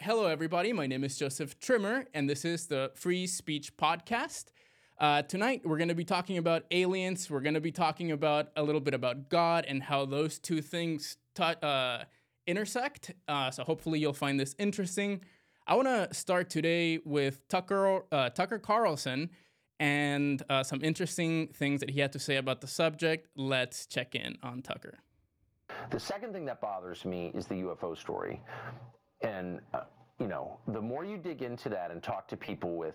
Hello, everybody. My name is Joseph Trimmer, and this is the Free Speech Podcast. Tonight, we're going to be talking about aliens. We're going to be talking about a little bit about God and how those two things intersect. So hopefully you'll find this interesting. I want to start today with Tucker Carlson and some interesting things that he had to say about the subject. Let's check in on Tucker. The second thing that bothers me is the UFO story. And, you know, the more you dig into that and talk to people with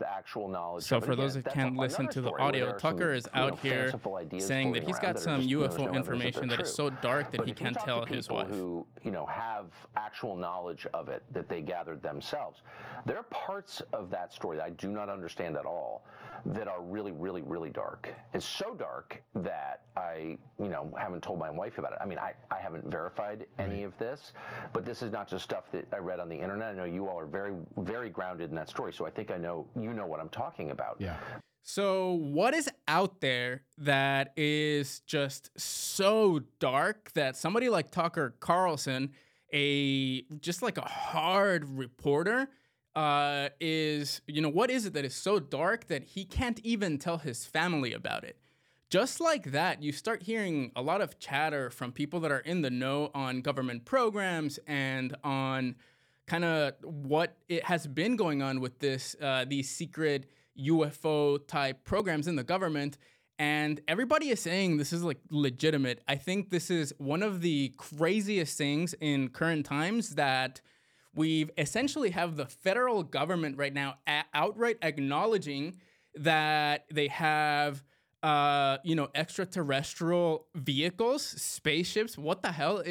actual knowledge. So for those that can't listen to the audio, Tucker is out here saying that he's got some UFO information that is so dark that he can't tell his wife. Who, you know, have actual knowledge of it that they gathered themselves. There are parts of that story that I do not understand at all that are really, really, really dark. It's so dark that I, you know, haven't told my wife about it. I mean, I haven't verified any of this, but this is not just stuff that I read on the internet. I know you all are very, very grounded in that story, so I think I know you know what I'm talking about. Yeah. So what is out there that is just so dark that somebody like Tucker Carlson, just like a hard reporter, is, you know, what is it that is so dark that he can't even tell his family about it? Just like that, you start hearing a lot of chatter from people that are in the know on government programs and on kind of what it has been going on with this these secret UFO type programs in the government. And everybody is saying this is like legitimate. I think this is one of the craziest things in current times that we've essentially have the federal government right now outright acknowledging that they have, you know, extraterrestrial vehicles, spaceships. What the hell?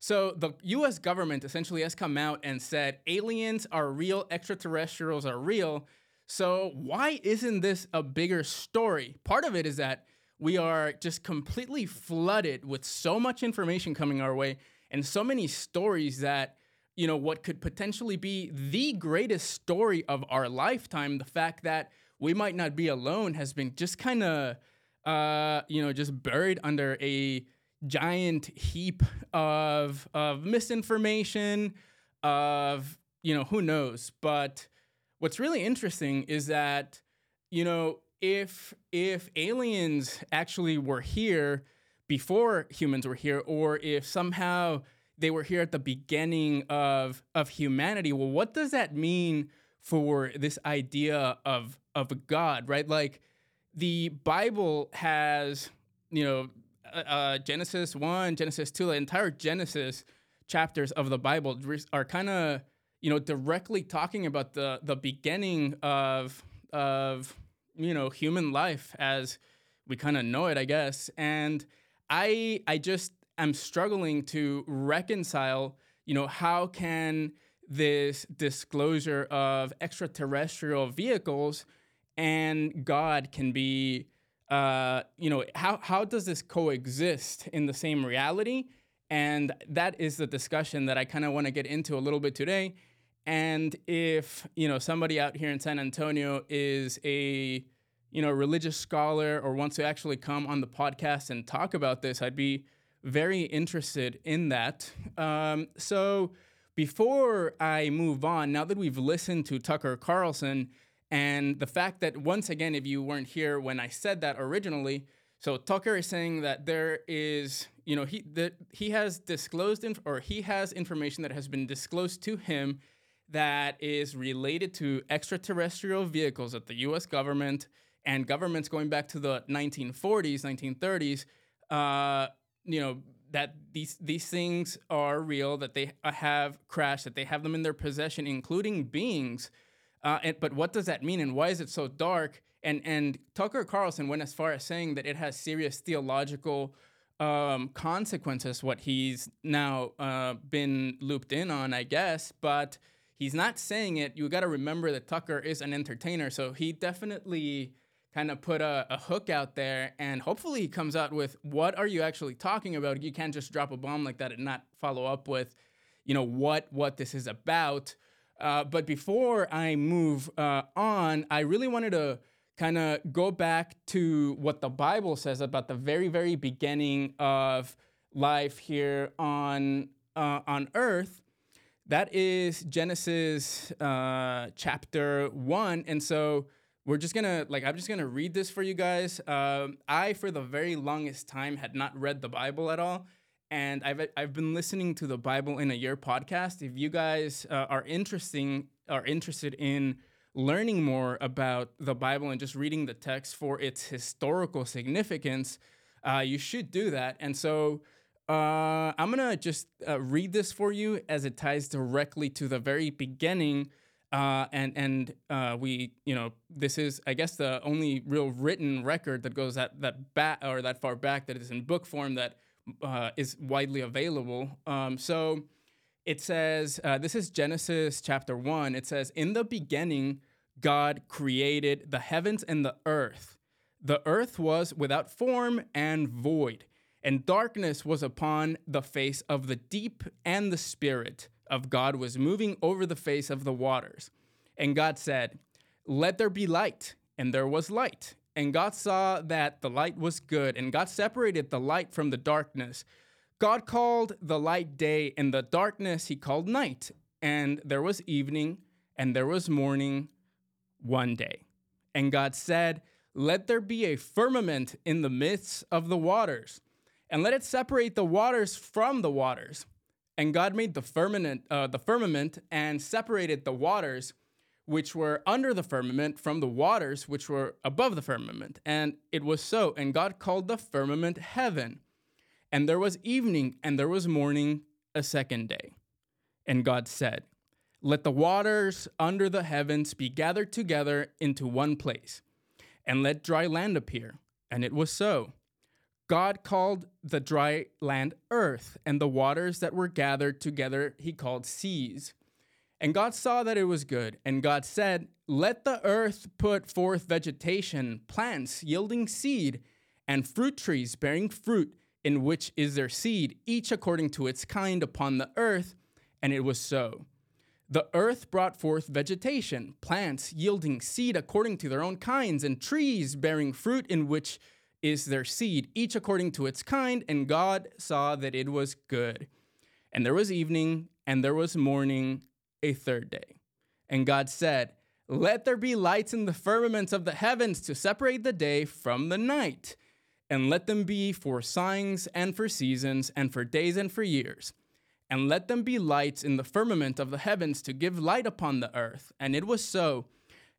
So the U.S. government essentially has come out and said aliens are real, extraterrestrials are real. So why isn't this a bigger story? Part of it is that we are just completely flooded with so much information coming our way and so many stories that, you know, what could potentially be the greatest story of our lifetime, the fact that we might not be alone, has been just kind of, you know, just buried under a giant heap of misinformation, of, you know, who knows. But what's really interesting is that, you know, if aliens actually were here before humans were here, or if somehow they were here at the beginning of humanity. Well, what does that mean for this idea of God, right? Like the Bible has, you know, Genesis 1, Genesis 2, the entire Genesis chapters of the Bible are kind of, you know, directly talking about the beginning of, you know, human life as we kind of know it, I guess. And I just, I'm struggling to reconcile, you know, how can this disclosure of extraterrestrial vehicles and God can be, you know, how does this coexist in the same reality? And that is the discussion that I kind of want to get into a little bit today. And if, you know, somebody out here in San Antonio is a, you know, religious scholar or wants to actually come on the podcast and talk about this, I'd be very interested in that. So before I move on, now that we've listened to Tucker Carlson and the fact that, once again, if you weren't here when I said that originally, so Tucker is saying that there is, you know, he has information that has been disclosed to him that is related to extraterrestrial vehicles at the U.S. government and governments going back to the 1940s, 1930s, you know, that these things are real, that they have crashed, that they have them in their possession, including beings. But what does that mean, and why is it so dark? And Tucker Carlson went as far as saying that it has serious theological consequences, what he's now been looped in on, I guess. But he's not saying it. You got to remember that Tucker is an entertainer, so he definitely kind of put a hook out there, and hopefully he comes out with, what are you actually talking about? You can't just drop a bomb like that and not follow up with, you know, what this is about. But before I move on, I really wanted to kind of go back to what the Bible says about the very, very beginning of life here on Earth, That is Genesis chapter 1. And so we're just going to, I'm just going to read this for you guys. I, for the very longest time, had not read the Bible at all. And I've been listening to the Bible in a Year podcast. If you guys are interested in learning more about the Bible and just reading the text for its historical significance, you should do that. And so I'm going to just read this for you as it ties directly to the very beginning. This is, I guess, the only real written record that goes that far back that is in book form that is widely available. So it says, this is Genesis chapter 1. It says, "In the beginning, God created the heavens and the earth. The earth was without form and void, and darkness was upon the face of the deep, and the Spirit of God was moving over the face of the waters. And God said, 'Let there be light,' and there was light. And God saw that the light was good, and God separated the light from the darkness. God called the light day, and the darkness he called night. And there was evening, and there was morning, one day. And God said, 'Let there be a firmament in the midst of the waters, and let it separate the waters from the waters.' And God made the firmament and separated the waters which were under the firmament from the waters which were above the firmament. And it was so. And God called the firmament heaven. And there was evening, and there was morning, a second day. And God said, 'Let the waters under the heavens be gathered together into one place, and let dry land appear.' And it was so. God called the dry land earth, and the waters that were gathered together he called seas. And God saw that it was good. And God said, 'Let the earth put forth vegetation, plants yielding seed, and fruit trees bearing fruit, in which is their seed, each according to its kind upon the earth.' And it was so. The earth brought forth vegetation, plants yielding seed according to their own kinds, and trees bearing fruit, in which is their seed, each according to its kind. And God saw that it was good. And there was evening, and there was morning, a third day. And God said, 'Let there be lights in the firmaments of the heavens to separate the day from the night, and let them be for signs and for seasons and for days and for years. And let them be lights in the firmament of the heavens to give light upon the earth.' And it was so.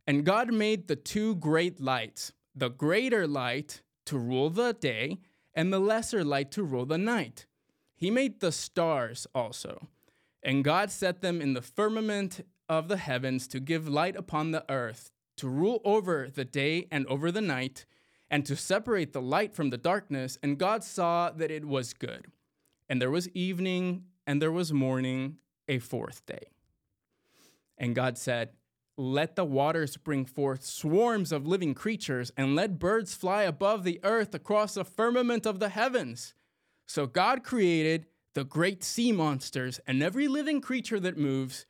And God made the two great lights, the greater light to rule the day, and the lesser light to rule the night. He made the stars also. And God set them in the firmament of the heavens to give light upon the earth, to rule over the day and over the night, and to separate the light from the darkness. And God saw that it was good. And there was evening, and there was morning, a fourth day. And God said, 'Let the waters bring forth swarms of living creatures, and let birds fly above the earth across the firmament of the heavens.' So God created the great sea monsters, and every living creature that moves,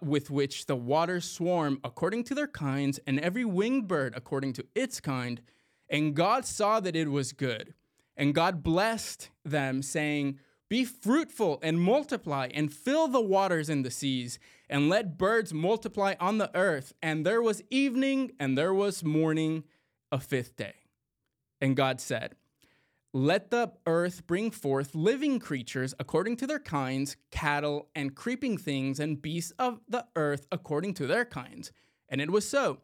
with which the waters swarm according to their kinds, and every winged bird according to its kind. And God saw that it was good. And God blessed them, saying, 'Be fruitful and multiply, and fill the waters and the seas, and let birds multiply on the earth.' And there was evening, and there was morning, a fifth day. And God said, 'Let the earth bring forth living creatures according to their kinds, cattle and creeping things, and beasts of the earth according to their kinds.' And it was so.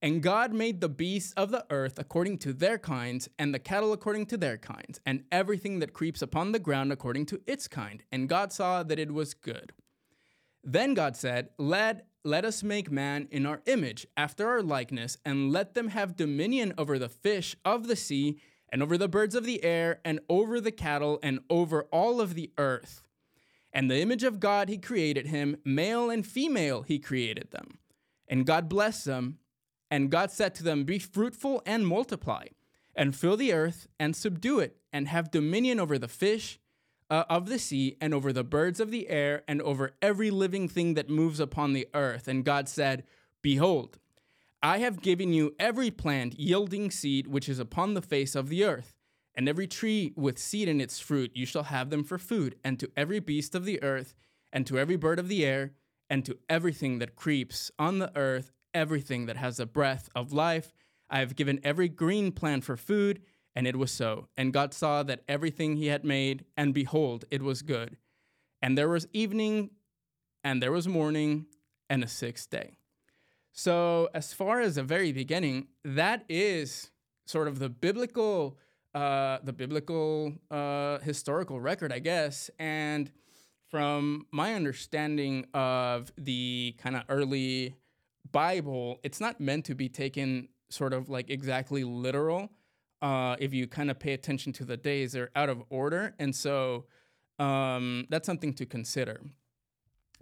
And God made the beasts of the earth according to their kinds, and the cattle according to their kinds, and everything that creeps upon the ground according to its kind. And God saw that it was good. Then God said, 'Let us make man in our image, after our likeness, and let them have dominion over the fish of the sea, and over the birds of the air, and over the cattle, and over all of the earth.' And the image of God he created him, male and female he created them. And God blessed them, and God said to them, 'Be fruitful and multiply, and fill the earth, and subdue it, and have dominion over the fish of the sea, and over the birds of the air, and over every living thing that moves upon the earth.' And God said, 'Behold, I have given you every plant yielding seed which is upon the face of the earth, and every tree with seed in its fruit. You shall have them for food, and to every beast of the earth, and to every bird of the air, and to everything that creeps on the earth, everything that has the breath of life. I have given every green plant for food, and it was so. And God saw that everything he had made, and behold, it was good. And there was evening, and there was morning, and a sixth day. So as far as the very beginning, that is sort of the biblical historical record, I guess. And from my understanding of the kind of early Bible, it's not meant to be taken sort of like exactly literal. If you kind of pay attention to the days, they're out of order. And so that's something to consider.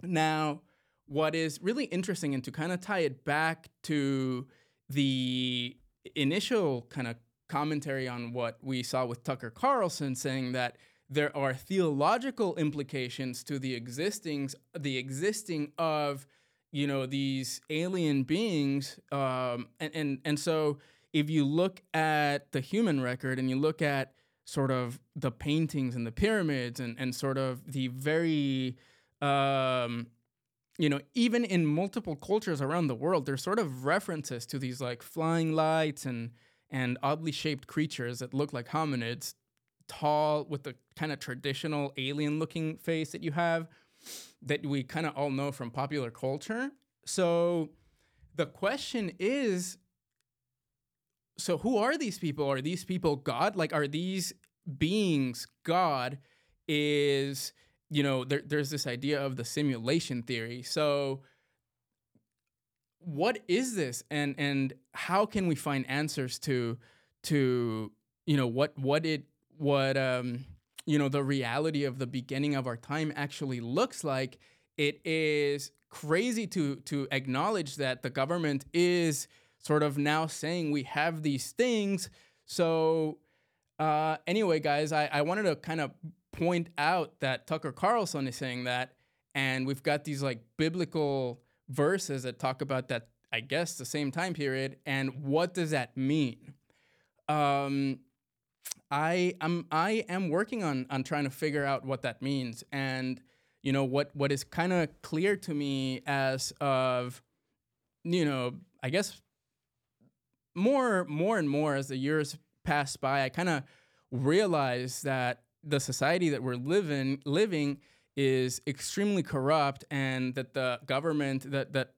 Now, what is really interesting, and to kind of tie it back to the initial kind of commentary on what we saw with Tucker Carlson, saying that there are theological implications to the existing of, you know, these alien beings. And so if you look at the human record and you look at sort of the paintings and the pyramids and sort of the very, you know, even in multiple cultures around the world, there's sort of references to these like flying lights and oddly shaped creatures that look like hominids, tall with the kind of traditional alien looking face that you have that we kind of all know from popular culture. So the question is, so who are these people? Are these people God? Like, are these beings God? Is, you know, there's this idea of the simulation theory. So what is this? And how can we find answers to, you know, what the reality of the beginning of our time actually looks like? It is crazy to acknowledge that the government is sort of now saying we have these things. So anyway, guys, I wanted to kind of point out that Tucker Carlson is saying that, and we've got these like biblical verses that talk about that, I guess, the same time period. And what does that mean? I am working on trying to figure out what that means. And, you know, what is kind of clear to me as of, you know, I guess more and more as the years pass by, I kind of realize that the society that we're living is extremely corrupt, and that the government that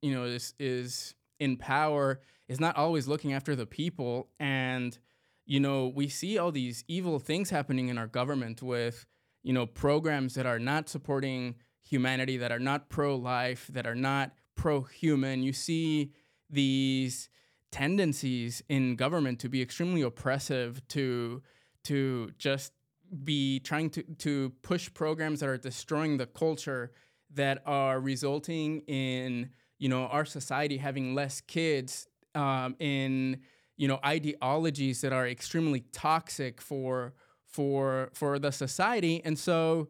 you know is in power is not always looking after the people. And you know, we see all these evil things happening in our government with, you know, programs that are not supporting humanity, that are not pro-life, that are not pro-human. You see these tendencies in government to be extremely oppressive, to just be trying to push programs that are destroying the culture, that are resulting in, you know, our society having less kids, in, you know, ideologies that are extremely toxic for the society. And so,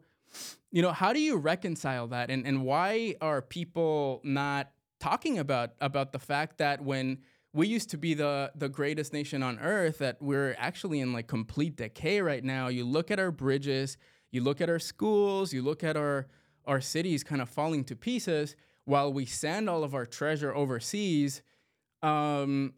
you know, how do you reconcile that? And why are people not talking about the fact that when we used to be the greatest nation on earth, that we're actually in like complete decay right now? You look at our bridges, you look at our schools, you look at our cities kind of falling to pieces while we send all of our treasure overseas. You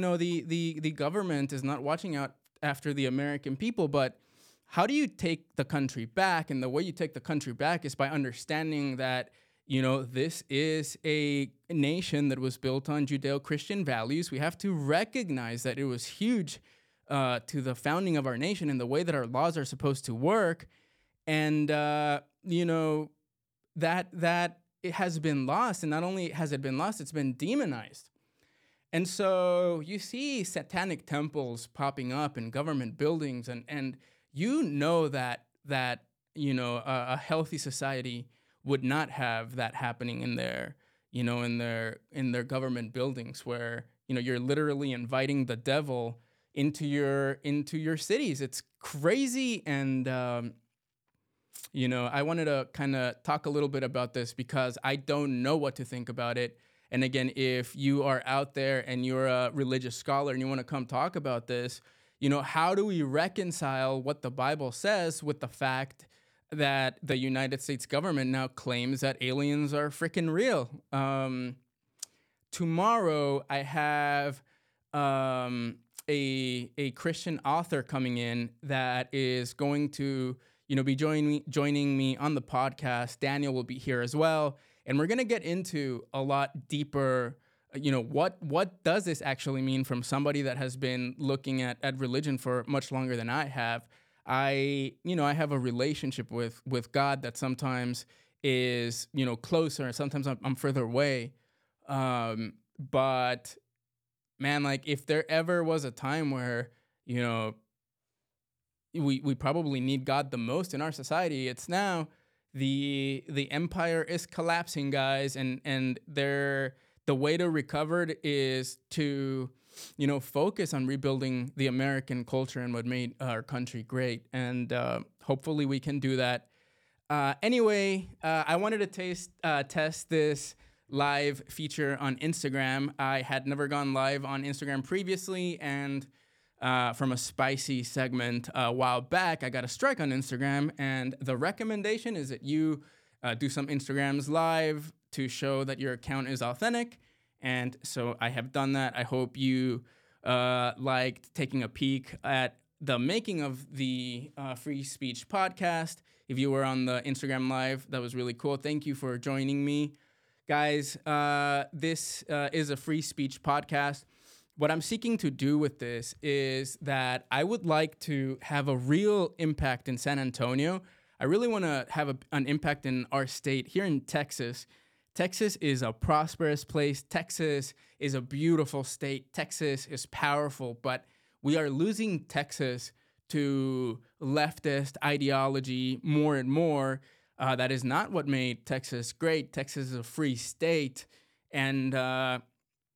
know, the government is not watching out after the American people. But how do you take the country back? And the way you take the country back is by understanding that, you know, this is a nation that was built on Judeo-Christian values. We have to recognize that it was huge to the founding of our nation and the way that our laws are supposed to work. And, you know, that it has been lost. And not only has it been lost, it's been demonized. And so you see satanic temples popping up in government buildings, and you know that you know a healthy society would not have that happening in their, you know, in their government buildings, where, you know, you're literally inviting the devil into your cities. It's crazy. And you know, I wanted to kind of talk a little bit about this because I don't know what to think about it. And again, if you are out there and you're a religious scholar and you want to come talk about this, you know, how do we reconcile what the Bible says with the fact that the United States government now claims that aliens are freaking real. Tomorrow, I have a Christian author coming in that is going to, you know, be joining me on the podcast. Daniel will be here as well, and we're gonna get into a lot deeper. You know, what does this actually mean from somebody that has been looking at religion for much longer than I have? I have a relationship with God that sometimes is, you know, closer, and sometimes I'm further away. But man, like, if there ever was a time where, you know, we probably need God the most in our society, it's now. The empire is collapsing, guys, and the way to recover it is to, you know, focus on rebuilding the American culture and what made our country great. And hopefully we can do that. Anyway, I wanted to test this live feature on Instagram. I had never gone live on Instagram previously, and from a spicy segment a while back, I got a strike on Instagram, and the recommendation is that you do some Instagrams live to show that your account is authentic. And so I have done that. I hope you liked taking a peek at the making of the Free Speech podcast. If you were on the Instagram live, that was really cool. Thank you for joining me. Guys, this is a Free Speech podcast. What I'm seeking to do with this is that I would like to have a real impact in San Antonio. I really want to have an impact in our state here in Texas. Texas is a prosperous place. Texas is a beautiful state. Texas is powerful, but we are losing Texas to leftist ideology more and more. That is not what made Texas great. Texas is a free state. And,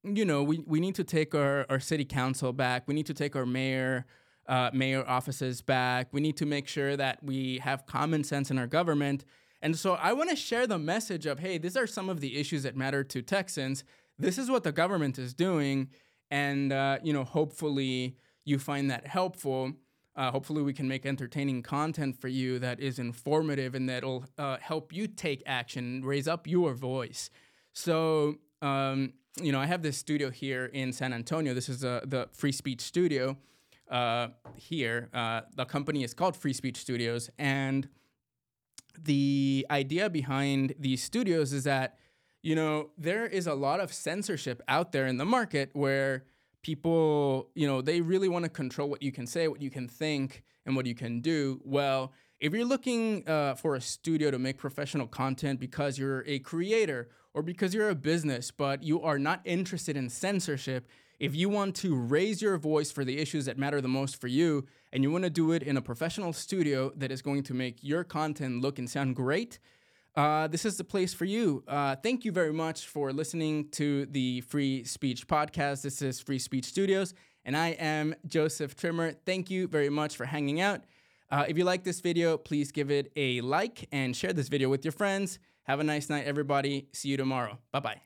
you know, we need to take our city council back. We need to take our mayor offices back. We need to make sure that we have common sense in our government. And so I want to share the message of, hey, these are some of the issues that matter to Texans. This is what the government is doing. And, you know, hopefully you find that helpful. Hopefully we can make entertaining content for you that is informative and that'll help you take action, raise up your voice. So, you know, I have this studio here in San Antonio. This is the Free Speech Studio here. The company is called Free Speech Studios. And the idea behind these studios is that, you know, there is a lot of censorship out there in the market where people, you know, they really want to control what you can say, what you can think, and what you can do. Well, if you're looking for a studio to make professional content because you're a creator or because you're a business, but you are not interested in censorship, if you want to raise your voice for the issues that matter the most for you, and you want to do it in a professional studio that is going to make your content look and sound great, this is the place for you. Thank you very much for listening to the Free Speech Podcast. This is Free Speech Studios, and I am Joseph Trimmer. Thank you very much for hanging out. If you like this video, please give it a like and share this video with your friends. Have a nice night, everybody. See you tomorrow. Bye-bye.